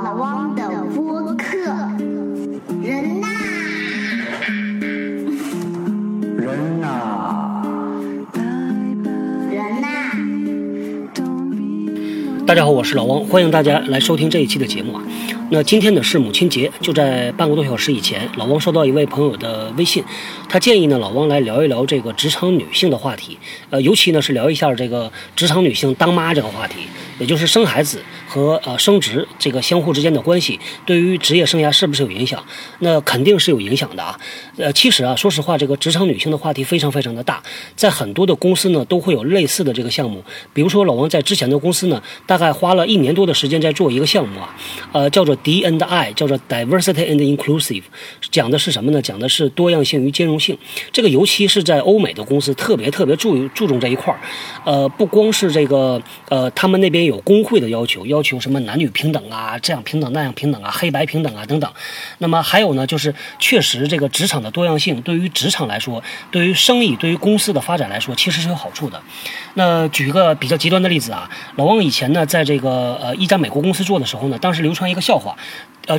老汪的播客。人呐，人呐，人呐！大家好，我是老汪，欢迎大家来收听这一期的节目啊。那今天呢是母亲节，就在半个多小时以前，老汪收到一位朋友的微信，他建议呢老汪来聊一聊这个职场女性的话题，尤其呢是聊一下这个职场女性当妈这个话题，也就是生孩子和升职这个相互之间的关系，对于职业生涯是不是有影响？那肯定是有影响的啊。其实啊，说实话，这个职场女性的话题非常的大，在很多的公司呢都会有类似的这个项目，比如说老汪在之前的公司呢，大概花了1年多的时间在做一个项目啊，叫做D&I， 叫做 Diversity and Inclusive， 讲的是什么呢？讲的是多样性与兼容性。这个尤其是在欧美的公司特别注重这一块儿。不光是这个他们那边有工会的要求什么男女平等啊，这样平等那样平等啊，黑白平等啊等等。那么还有呢，就是确实这个职场的多样性对于职场来说，对于生意对于公司的发展来说，其实是有好处的。那举一个比较极端的例子啊，老汪以前呢在这个一家美国公司做的时候呢，当时流传一个笑话。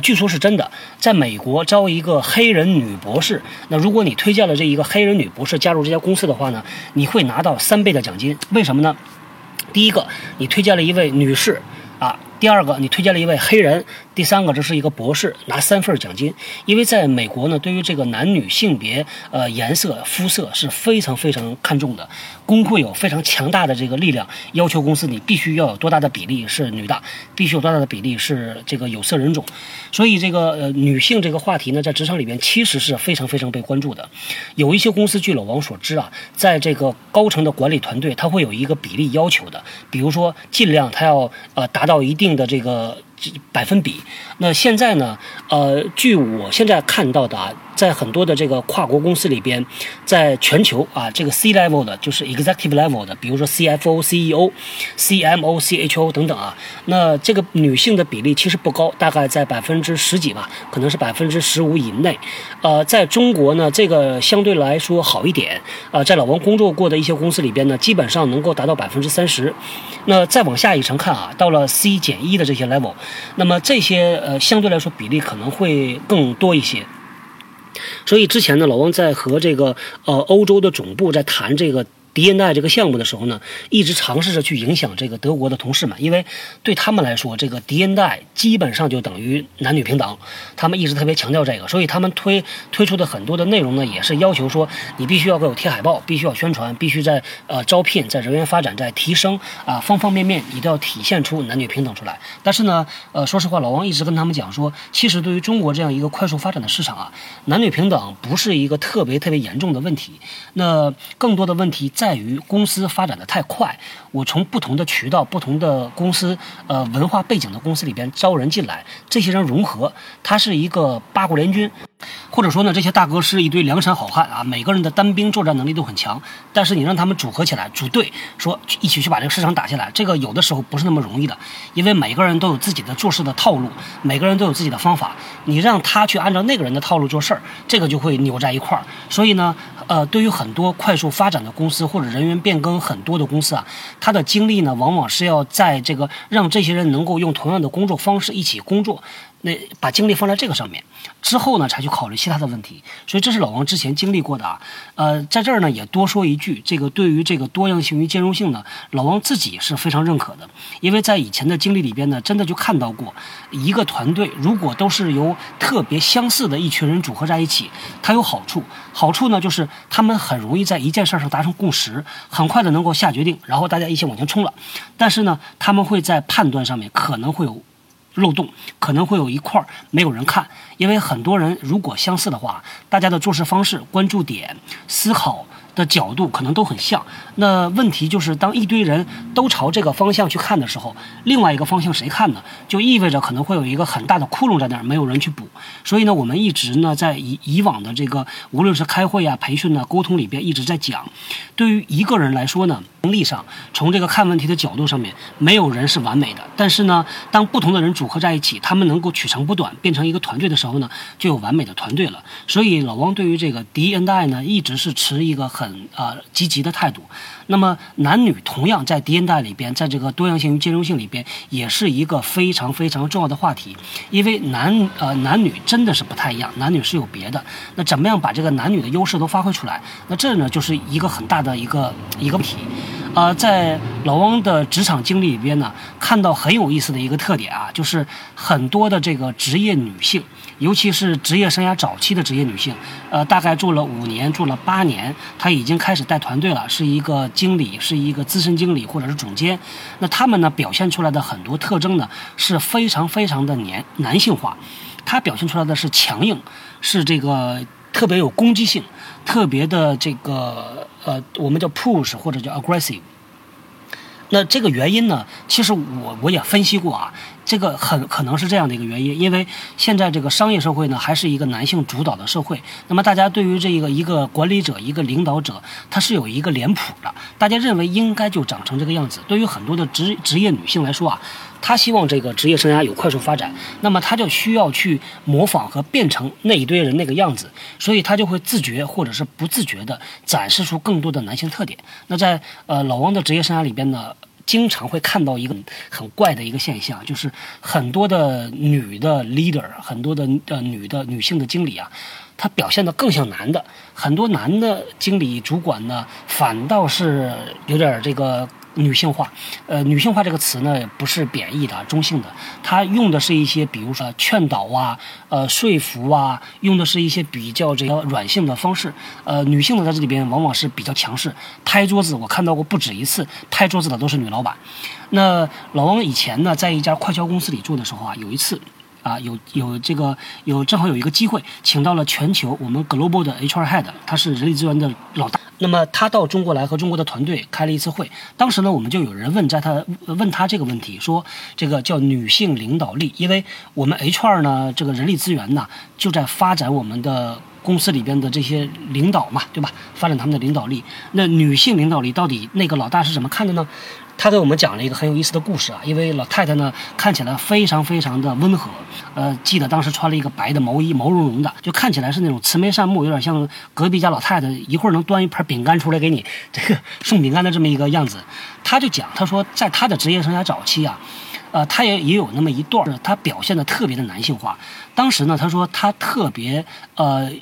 据说是真的，在美国招一个黑人女博士，那如果你推荐了这一个黑人女博士加入这家公司的话呢，你会拿到3倍的奖金。为什么呢？第一个，你推荐了一位女士啊，第二个，你推荐了一位黑人，第三个，这是一个博士，拿3份奖金。因为在美国呢，对于这个男女性别、颜色、肤色是非常看重的，工会有非常强大的这个力量，要求公司你必须要有多大的比例是女大，必须有多大的比例是这个有色人种。所以这个女性这个话题呢，在职场里面其实是非常被关注的。有一些公司，据老王所知啊，在这个高层的管理团队，它会有一个比例要求的，比如说尽量它要达到一定的这个百分比。那现在呢据我现在看到的啊，在很多的这个跨国公司里边，在全球啊，这个 C-level 的就是 executive level 的，比如说 CFO CEO CMO CHO 等等啊，那这个女性的比例其实不高，大概在10%几吧，可能是15%以内。在中国呢，这个相对来说好一点啊，在老王工作过的一些公司里边呢，基本上能够达到30%。那再往下一层看啊，到了 C-1 的这些 level， 那么这些相对来说比例可能会更多一些。所以之前呢，老汪在和这个欧洲的总部在谈这个D&I 这个项目的时候呢，一直尝试着去影响这个德国的同事们，因为对他们来说，这个 D&I 基本上就等于男女平等，他们一直特别强调这个，所以他们推出的很多的内容呢，也是要求说你必须要给我贴海报，必须要宣传，必须在招聘、在人员发展、在提升啊方面你都要体现出男女平等出来。但是呢，说实话，老王一直跟他们讲说，其实对于中国这样一个快速发展的市场啊，男女平等不是一个特别严重的问题，那更多的问题在于公司发展的太快，我从不同的渠道、不同的公司、文化背景的公司里边招人进来，这些人融合，它是一个八国联军。或者说呢，这些大哥是一堆梁山好汉啊，每个人的单兵作战能力都很强，但是你让他们组合起来组队，说一起去把这个市场打下来，这个有的时候不是那么容易的，因为每个人都有自己的做事的套路，每个人都有自己的方法，你让他去按照那个人的套路做事儿，这个就会扭在一块儿。所以呢对于很多快速发展的公司或者人员变更很多的公司啊，他的精力呢往往是要在这个让这些人能够用同样的工作方式一起工作，那把精力放在这个上面之后呢，才去考虑其他的问题。所以这是老王之前经历过的啊。在这儿呢也多说一句，这个对于这个多样性与兼容性呢，老王自己是非常认可的，因为在以前的经历里边呢，真的就看到过一个团队如果都是由特别相似的一群人组合在一起，它有好处。好处呢就是他们很容易在一件事上达成共识，很快的能够下决定，然后大家一起往前冲了。但是呢，他们会在判断上面可能会有漏洞，可能会有一块没有人看，因为很多人如果相似的话，大家的做事方式、关注点、思考的角度可能都很像。那问题就是当一堆人都朝这个方向去看的时候，另外一个方向谁看呢？就意味着可能会有一个很大的窟窿在那儿，没有人去补。所以呢，我们一直呢在以往的这个无论是开会啊、培训啊、沟通里边一直在讲，对于一个人来说呢，能力上从这个看问题的角度上面，没有人是完美的。但是呢，当不同的人组合在一起，他们能够取长补短变成一个团队的时候呢，就有完美的团队了。所以老汪对于这个D&I呢，一直是持一个很很积极的态度。那么男女同样在 D&I 里边，在这个多样性与兼容性里边，也是一个非常非常重要的话题，因为男女真的是不太一样，男女是有别的。那怎么样把这个男女的优势都发挥出来？那这呢就是一个很大的一个问题。在老汪的职场经历里边呢，看到很有意思的一个特点啊，就是很多的这个职业女性，尤其是职业生涯早期的职业女性，大概做了5年，做了8年，她已经开始带团队了，是一个经理，是一个资深经理或者是总监。那她们呢表现出来的很多特征呢是非常非常的男性化，她表现出来的是强硬，是这个特别有攻击性，特别的这个我们叫 push 或者叫 aggressive。 那这个原因呢，其实我也分析过啊，这个很可能是这样的一个原因，因为现在这个商业社会呢还是一个男性主导的社会，那么大家对于这个一个管理者一个领导者，他是有一个脸谱的，大家认为应该就长成这个样子。对于很多的职业女性来说啊，她希望这个职业生涯有快速发展，那么她就需要去模仿和变成那一堆人那个样子，所以她就会自觉或者是不自觉的展示出更多的男性特点。那在老汪的职业生涯里边呢，经常会看到一个很怪的一个现象，就是很多的女的 leader， 很多的女性的经理啊，她表现得更像男的，很多男的经理主管呢反倒是有点这个女性化。女性化这个词呢不是贬义的，中性的，它用的是一些比如说劝导啊，说服啊，用的是一些比较这个软性的方式。女性的在这里边往往是比较强势，拍桌子，我看到过不止一次拍桌子的都是女老板。那老汪以前呢在一家快销公司里做的时候啊，有一次啊，正好有一个机会，请到了全球我们 global 的 HR head， 他是人力资源的老大。那么他到中国来和中国的团队开了一次会，当时呢我们就有人问他这个问题，说这个叫女性领导力，因为我们 HR 呢这个人力资源呢就在发展我们的公司里边的这些领导嘛，对吧？发展他们的领导力。那女性领导力到底那个老大是怎么看的呢？他给我们讲了一个很有意思的故事啊，因为老太太呢看起来非常非常的温和，记得当时穿了一个白的毛衣，毛茸茸的，就看起来是那种慈眉善目，有点像隔壁家老太太一会儿能端一盘饼干出来给你这个送饼干的这么一个样子。他就讲，他说在他的职业生涯早期啊，他也有那么一段，他表现的特别的男性化。当时呢，他说他特别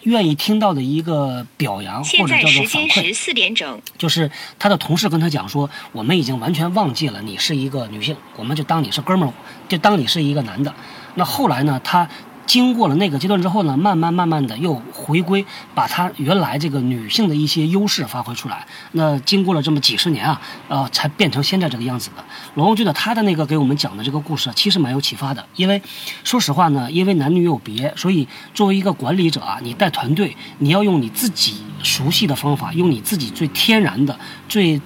愿意听到的一个表扬或者叫做反馈，14点整，就是他的同事跟他讲说，我们已经完全忘记了你是一个女性，我们就当你是哥们儿，就当你是一个男的。那后来呢，他经过了那个阶段之后呢，慢慢的又回归，把她原来这个女性的一些优势发挥出来。那经过了这么几十年啊，才变成现在这个样子的。老汪觉得他的那个给我们讲的这个故事啊，其实蛮有启发的。因为说实话呢，因为男女有别，所以作为一个管理者啊，你带团队，你要用你自己熟悉的方法，用你自己最天然的、最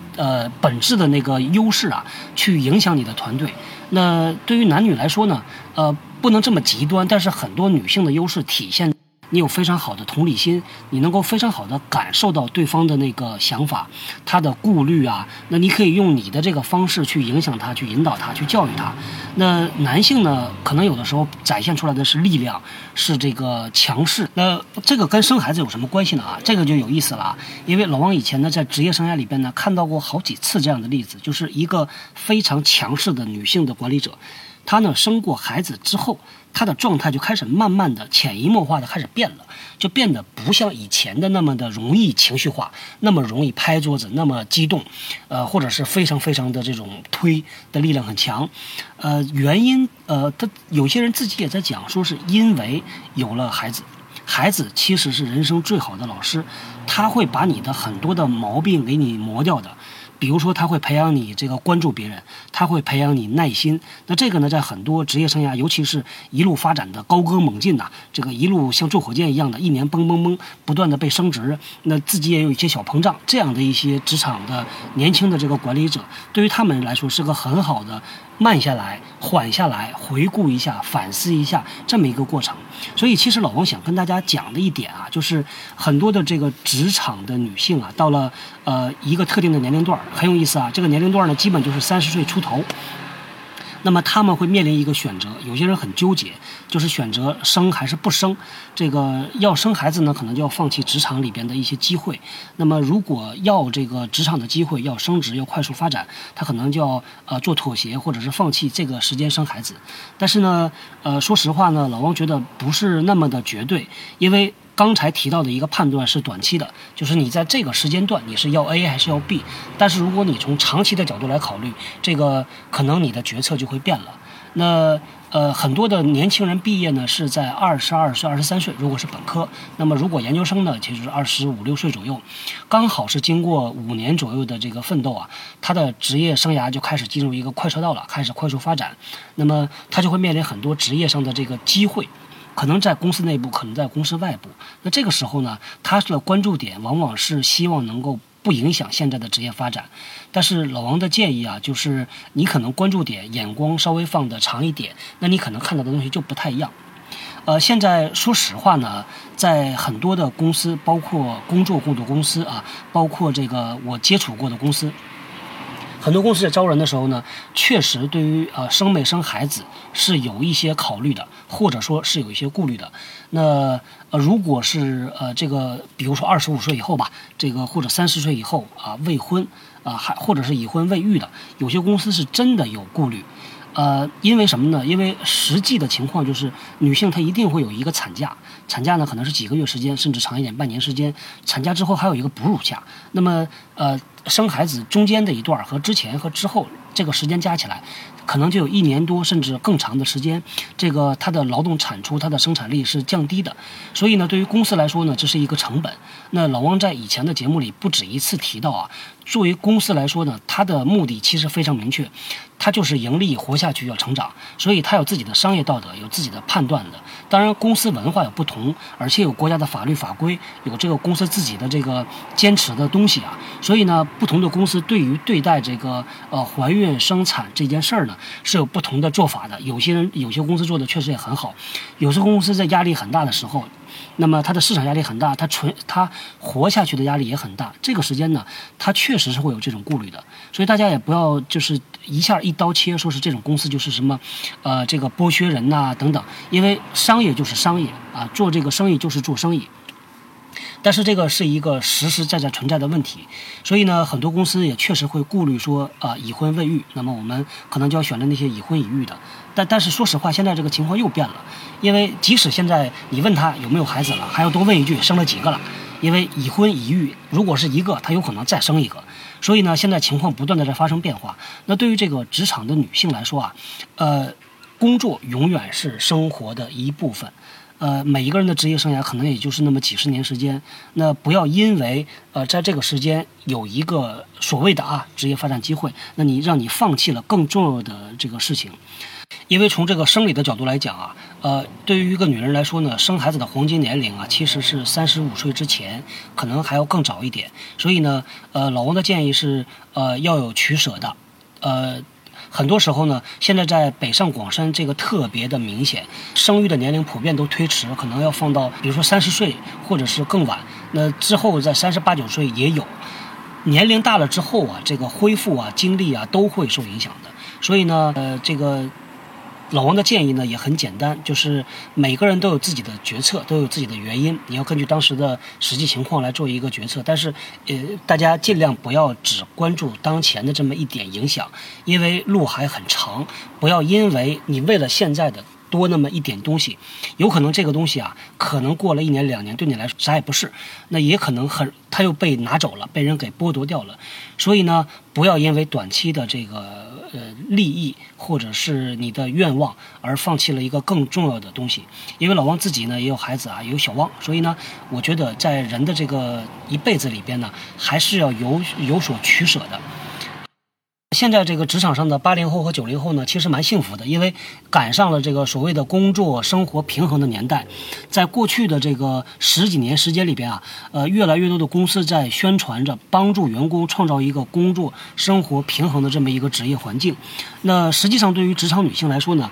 本质的那个优势啊，去影响你的团队。那对于男女来说呢，不能这么极端，但是很多女性的优势体现，你有非常好的同理心，你能够非常好的感受到对方的那个想法，他的顾虑啊，那你可以用你的这个方式去影响他，去引导他，去教育他。那男性呢，可能有的时候展现出来的是力量，是这个强势。那这个跟生孩子有什么关系呢？啊，这个就有意思了啊，因为老汪以前呢在职业生涯里边呢看到过好几次这样的例子，就是一个非常强势的女性的管理者，她呢生过孩子之后，她的状态就开始慢慢的潜移默化的开始变了，就变得不像以前的那么的容易情绪化，那么容易拍桌子，那么激动，或者是非常非常的这种推的力量很强。原因他有些人自己也在讲，说是因为有了孩子，孩子其实是人生最好的老师，他会把你的很多的毛病给你磨掉的。比如说他会培养你这个关注别人，他会培养你耐心。那这个呢在很多职业生涯，尤其是一路发展的高歌猛进啊，这个一路像坐火箭一样的，一年蹦不断的被升职，那自己也有一些小膨胀，这样的一些职场的年轻的这个管理者，对于他们来说是个很好的慢下来、缓下来、回顾一下、反思一下这么一个过程。所以其实老汪想跟大家讲的一点啊，就是很多的这个职场的女性啊，到了一个特定的年龄段很有意思啊，这个年龄段呢基本就是30岁出头。那么他们会面临一个选择，有些人很纠结，就是选择生还是不生。这个要生孩子呢，可能就要放弃职场里边的一些机会。那么如果要这个职场的机会，要升职，要快速发展，他可能就要做妥协，或者是放弃这个时间生孩子。但是呢，说实话呢，老汪觉得不是那么的绝对，因为刚才提到的一个判断是短期的，就是你在这个时间段你是要 A 还是要 B， 但是如果你从长期的角度来考虑，这个可能你的决策就会变了。那很多的年轻人毕业呢是在22岁、23岁，如果是本科，那么如果研究生呢，其实是25、26岁左右，刚好是经过5年左右的这个奋斗啊，他的职业生涯就开始进入一个快车道了，开始快速发展，那么他就会面临很多职业上的这个机会。可能在公司内部，可能在公司外部。那这个时候呢，他的关注点往往是希望能够不影响现在的职业发展。但是老王的建议啊，就是你可能关注点、眼光稍微放得长一点，那你可能看到的东西就不太一样。现在说实话呢，在很多的公司，包括工作过的公司啊，包括这个我接触过的公司，很多公司在招人的时候呢，确实对于生没生孩子是有一些考虑的，或者说是有一些顾虑的。那如果是这个，比如说25岁以后吧，这个或者30岁以后啊，未婚啊，还或者是已婚未育的，有些公司是真的有顾虑。因为什么呢？因为实际的情况就是，女性她一定会有一个产假，产假呢可能是几个月时间，甚至长一点，半年时间。产假之后还有一个哺乳假。那么生孩子中间的一段和之前和之后这个时间加起来，可能就有1年多甚至更长的时间，这个它的劳动产出、它的生产力是降低的。所以呢，对于公司来说呢，这是一个成本。那老汪在以前的节目里不止一次提到啊，作为公司来说呢，它的目的其实非常明确，它就是盈利、活下去、要成长，所以它有自己的商业道德，有自己的判断的。当然，公司文化有不同，而且有国家的法律法规，有这个公司自己的这个坚持的东西啊。所以呢，不同的公司对于对待这个怀孕生产这件事儿呢，是有不同的做法的。有些公司做的确实也很好，有些公司在压力很大的时候，那么它的市场压力很大，它活下去的压力也很大。这个时间呢，它确实是会有这种顾虑的。所以大家也不要就是一下一刀切，说是这种公司就是什么，这个剥削人呐等等。因为商业就是商业啊，做这个生意就是做生意。但是这个是一个实在存在的问题，所以呢，很多公司也确实会顾虑说已婚未育，那么我们可能就要选择那些已婚已育的。但是说实话，现在这个情况又变了，因为即使现在你问他有没有孩子了，还要多问一句生了几个了，因为已婚已育如果是一个，他有可能再生一个。所以呢，现在情况不断的在发生变化。那对于这个职场的女性来说啊，工作永远是生活的一部分。每一个人的职业生涯可能也就是那么几十年时间，那不要因为在这个时间有一个所谓的职业发展机会，那你让你放弃了更重要的这个事情。因为从这个生理的角度来讲啊，对于一个女人来说呢，生孩子的黄金年龄啊，其实是35岁之前，可能还要更早一点。所以呢，老王的建议是要有取舍的。很多时候呢，现在在北上广深这个特别的明显，生育的年龄普遍都推迟，可能要放到比如说30岁或者是更晚，那之后在38、39岁也有。年龄大了之后啊，这个恢复啊、精力啊都会受影响的。所以呢，这个老王的建议呢也很简单，就是每个人都有自己的决策，都有自己的原因，你要根据当时的实际情况来做一个决策。但是大家尽量不要只关注当前的这么一点影响，因为路还很长，不要因为你为了现在的多那么一点东西，有可能这个东西啊，可能过了1年2年对你来说啥也不是，那也可能它又被拿走了，被人给剥夺掉了。所以呢，不要因为短期的这个利益或者是你的愿望而放弃了一个更重要的东西。因为老汪自己呢也有孩子啊，也有小汪，所以呢，我觉得在人的这个一辈子里边呢，还是要有所取舍的。现在这个职场上的80后和90后呢，其实蛮幸福的，因为赶上了这个所谓的工作生活平衡的年代。在过去的这个十几年时间里边啊，越来越多的公司在宣传着帮助员工创造一个工作生活平衡的这么一个职业环境。那实际上对于职场女性来说呢，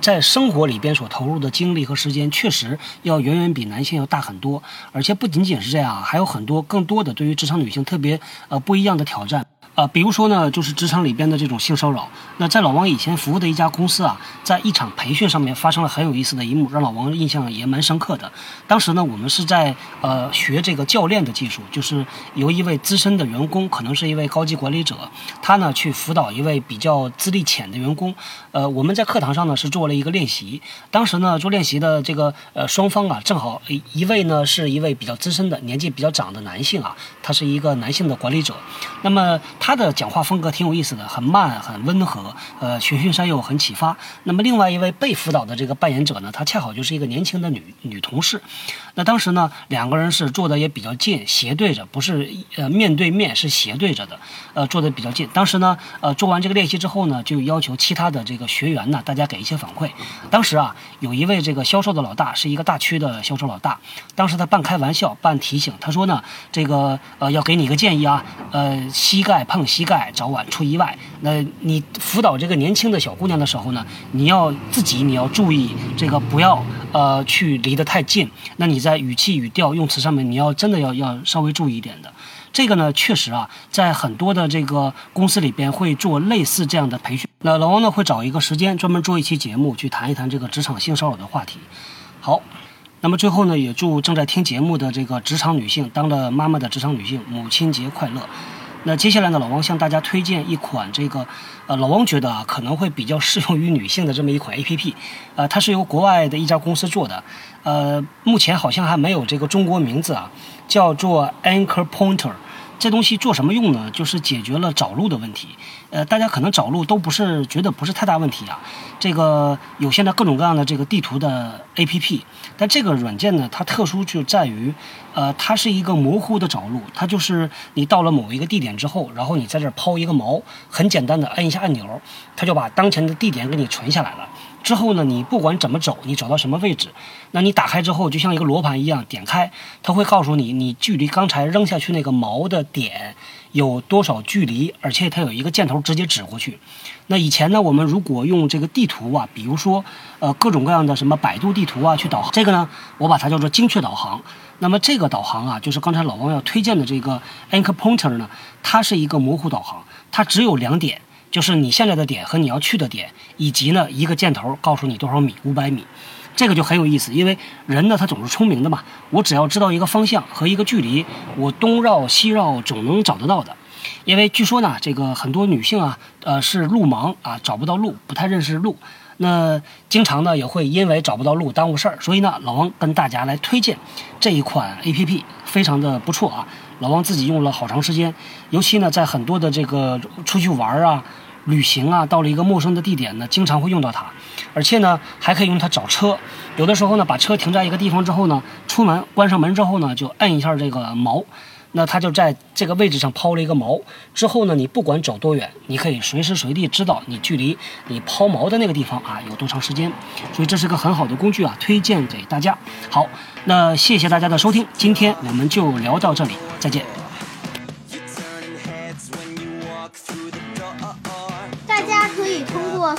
在生活里边所投入的精力和时间，确实要远远比男性要大很多。而且不仅仅是这样，还有很多更多的对于职场女性特别不一样的挑战。比如说呢，就是职场里边的这种性骚扰。那在老王以前服务的一家公司啊，在一场培训上面发生了很有意思的一幕，让老王印象也蛮深刻的。当时呢，我们是在学这个教练的技术，就是由一位资深的员工，可能是一位高级管理者，他呢去辅导一位比较资历浅的员工。我们在课堂上呢是做了一个练习。当时呢做练习的这个双方啊，正好一位呢是一位比较资深的、年纪比较长的男性啊，他是一个男性的管理者。那么他的讲话风格挺有意思的，很慢，很温和，循循善诱，很启发。那么另外一位被辅导的这个扮演者呢，她恰好就是一个年轻的女同事。那当时呢，两个人是坐的也比较近，斜对着，不是面对面，是斜对着的，坐的比较近。当时呢，做完这个练习之后呢，就要求其他的这个学员呢，大家给一些反馈。当时啊，有一位这个销售的老大，是一个大区的销售老大。当时他半开玩笑，半提醒，他说呢，这个要给你一个建议啊，膝盖碰膝盖早晚出意外。那你辅导这个年轻的小姑娘的时候呢，你要注意这个不要去离得太近。那你在语气语调用词上面，你要真的要稍微注意一点的。这个呢，确实啊，在很多的这个公司里边会做类似这样的培训。那老王呢会找一个时间专门做一期节目，去谈一谈这个职场性骚扰的话题。好，那么最后呢，也祝正在听节目的这个职场女性，当了妈妈的职场女性，母亲节快乐。那接下来呢，老王向大家推荐一款这个，老王觉得啊可能会比较适用于女性的这么一款 APP，它是由国外的一家公司做的，目前好像还没有这个中国名字啊，叫做 Anchor Pointer。这东西做什么用呢？就是解决了找路的问题。大家可能找路都不是太大问题啊。这个有现在各种各样的这个地图的 APP， 但这个软件呢，它特殊就在于，它是一个模糊的找路，它就是你到了某一个地点之后，然后你在这儿抛一个锚，很简单的按一下按钮，它就把当前的地点给你存下来了。之后呢，你不管怎么走，你走到什么位置，那你打开之后就像一个罗盘一样，点开它会告诉你，你距离刚才扔下去那个锚的点有多少距离，而且它有一个箭头直接指过去。那以前呢，我们如果用这个地图啊，比如说各种各样的什么百度地图啊去导航，这个呢我把它叫做精确导航。那么这个导航啊，就是刚才老王要推荐的这个 Anchor Pointer 呢，它是一个模糊导航，它只有两点，就是你现在的点和你要去的点，以及呢一个箭头告诉你多少米，500米。这个就很有意思，因为人呢他总是聪明的嘛，我只要知道一个方向和一个距离，我东绕西绕总能找得到的。因为据说呢，这个很多女性啊，是路盲啊，找不到路，不太认识路，那经常呢也会因为找不到路耽误事儿。所以呢，老王跟大家来推荐这一款 APP， 非常的不错啊。老王自己用了好长时间，尤其呢在很多的这个出去玩啊，旅行啊，到了一个陌生的地点呢，经常会用到它，而且呢还可以用它找车。有的时候呢，把车停在一个地方之后呢，出门关上门之后呢，就按一下这个锚，那它就在这个位置上抛了一个锚。之后呢，你不管走多远，你可以随时随地知道你距离你抛锚的那个地方啊有多长时间。所以这是个很好的工具啊，推荐给大家。好，那谢谢大家的收听，今天我们就聊到这里，再见。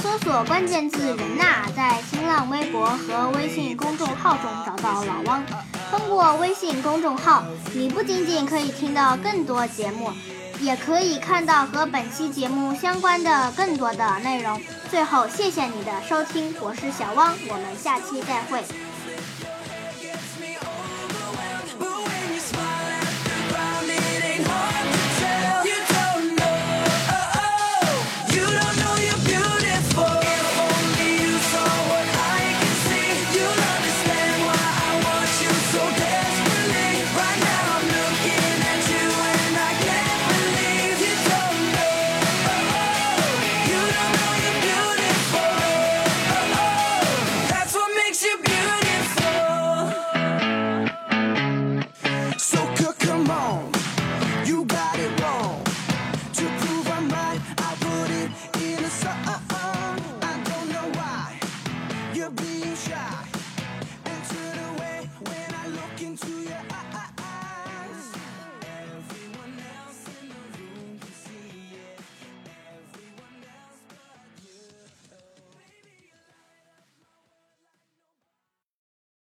搜索关键字人呐，在新浪微博和微信公众号中找到老汪。通过微信公众号，你不仅仅可以听到更多节目，也可以看到和本期节目相关的更多的内容。最后，谢谢你的收听，我是小汪，我们下期再会。You're being shy.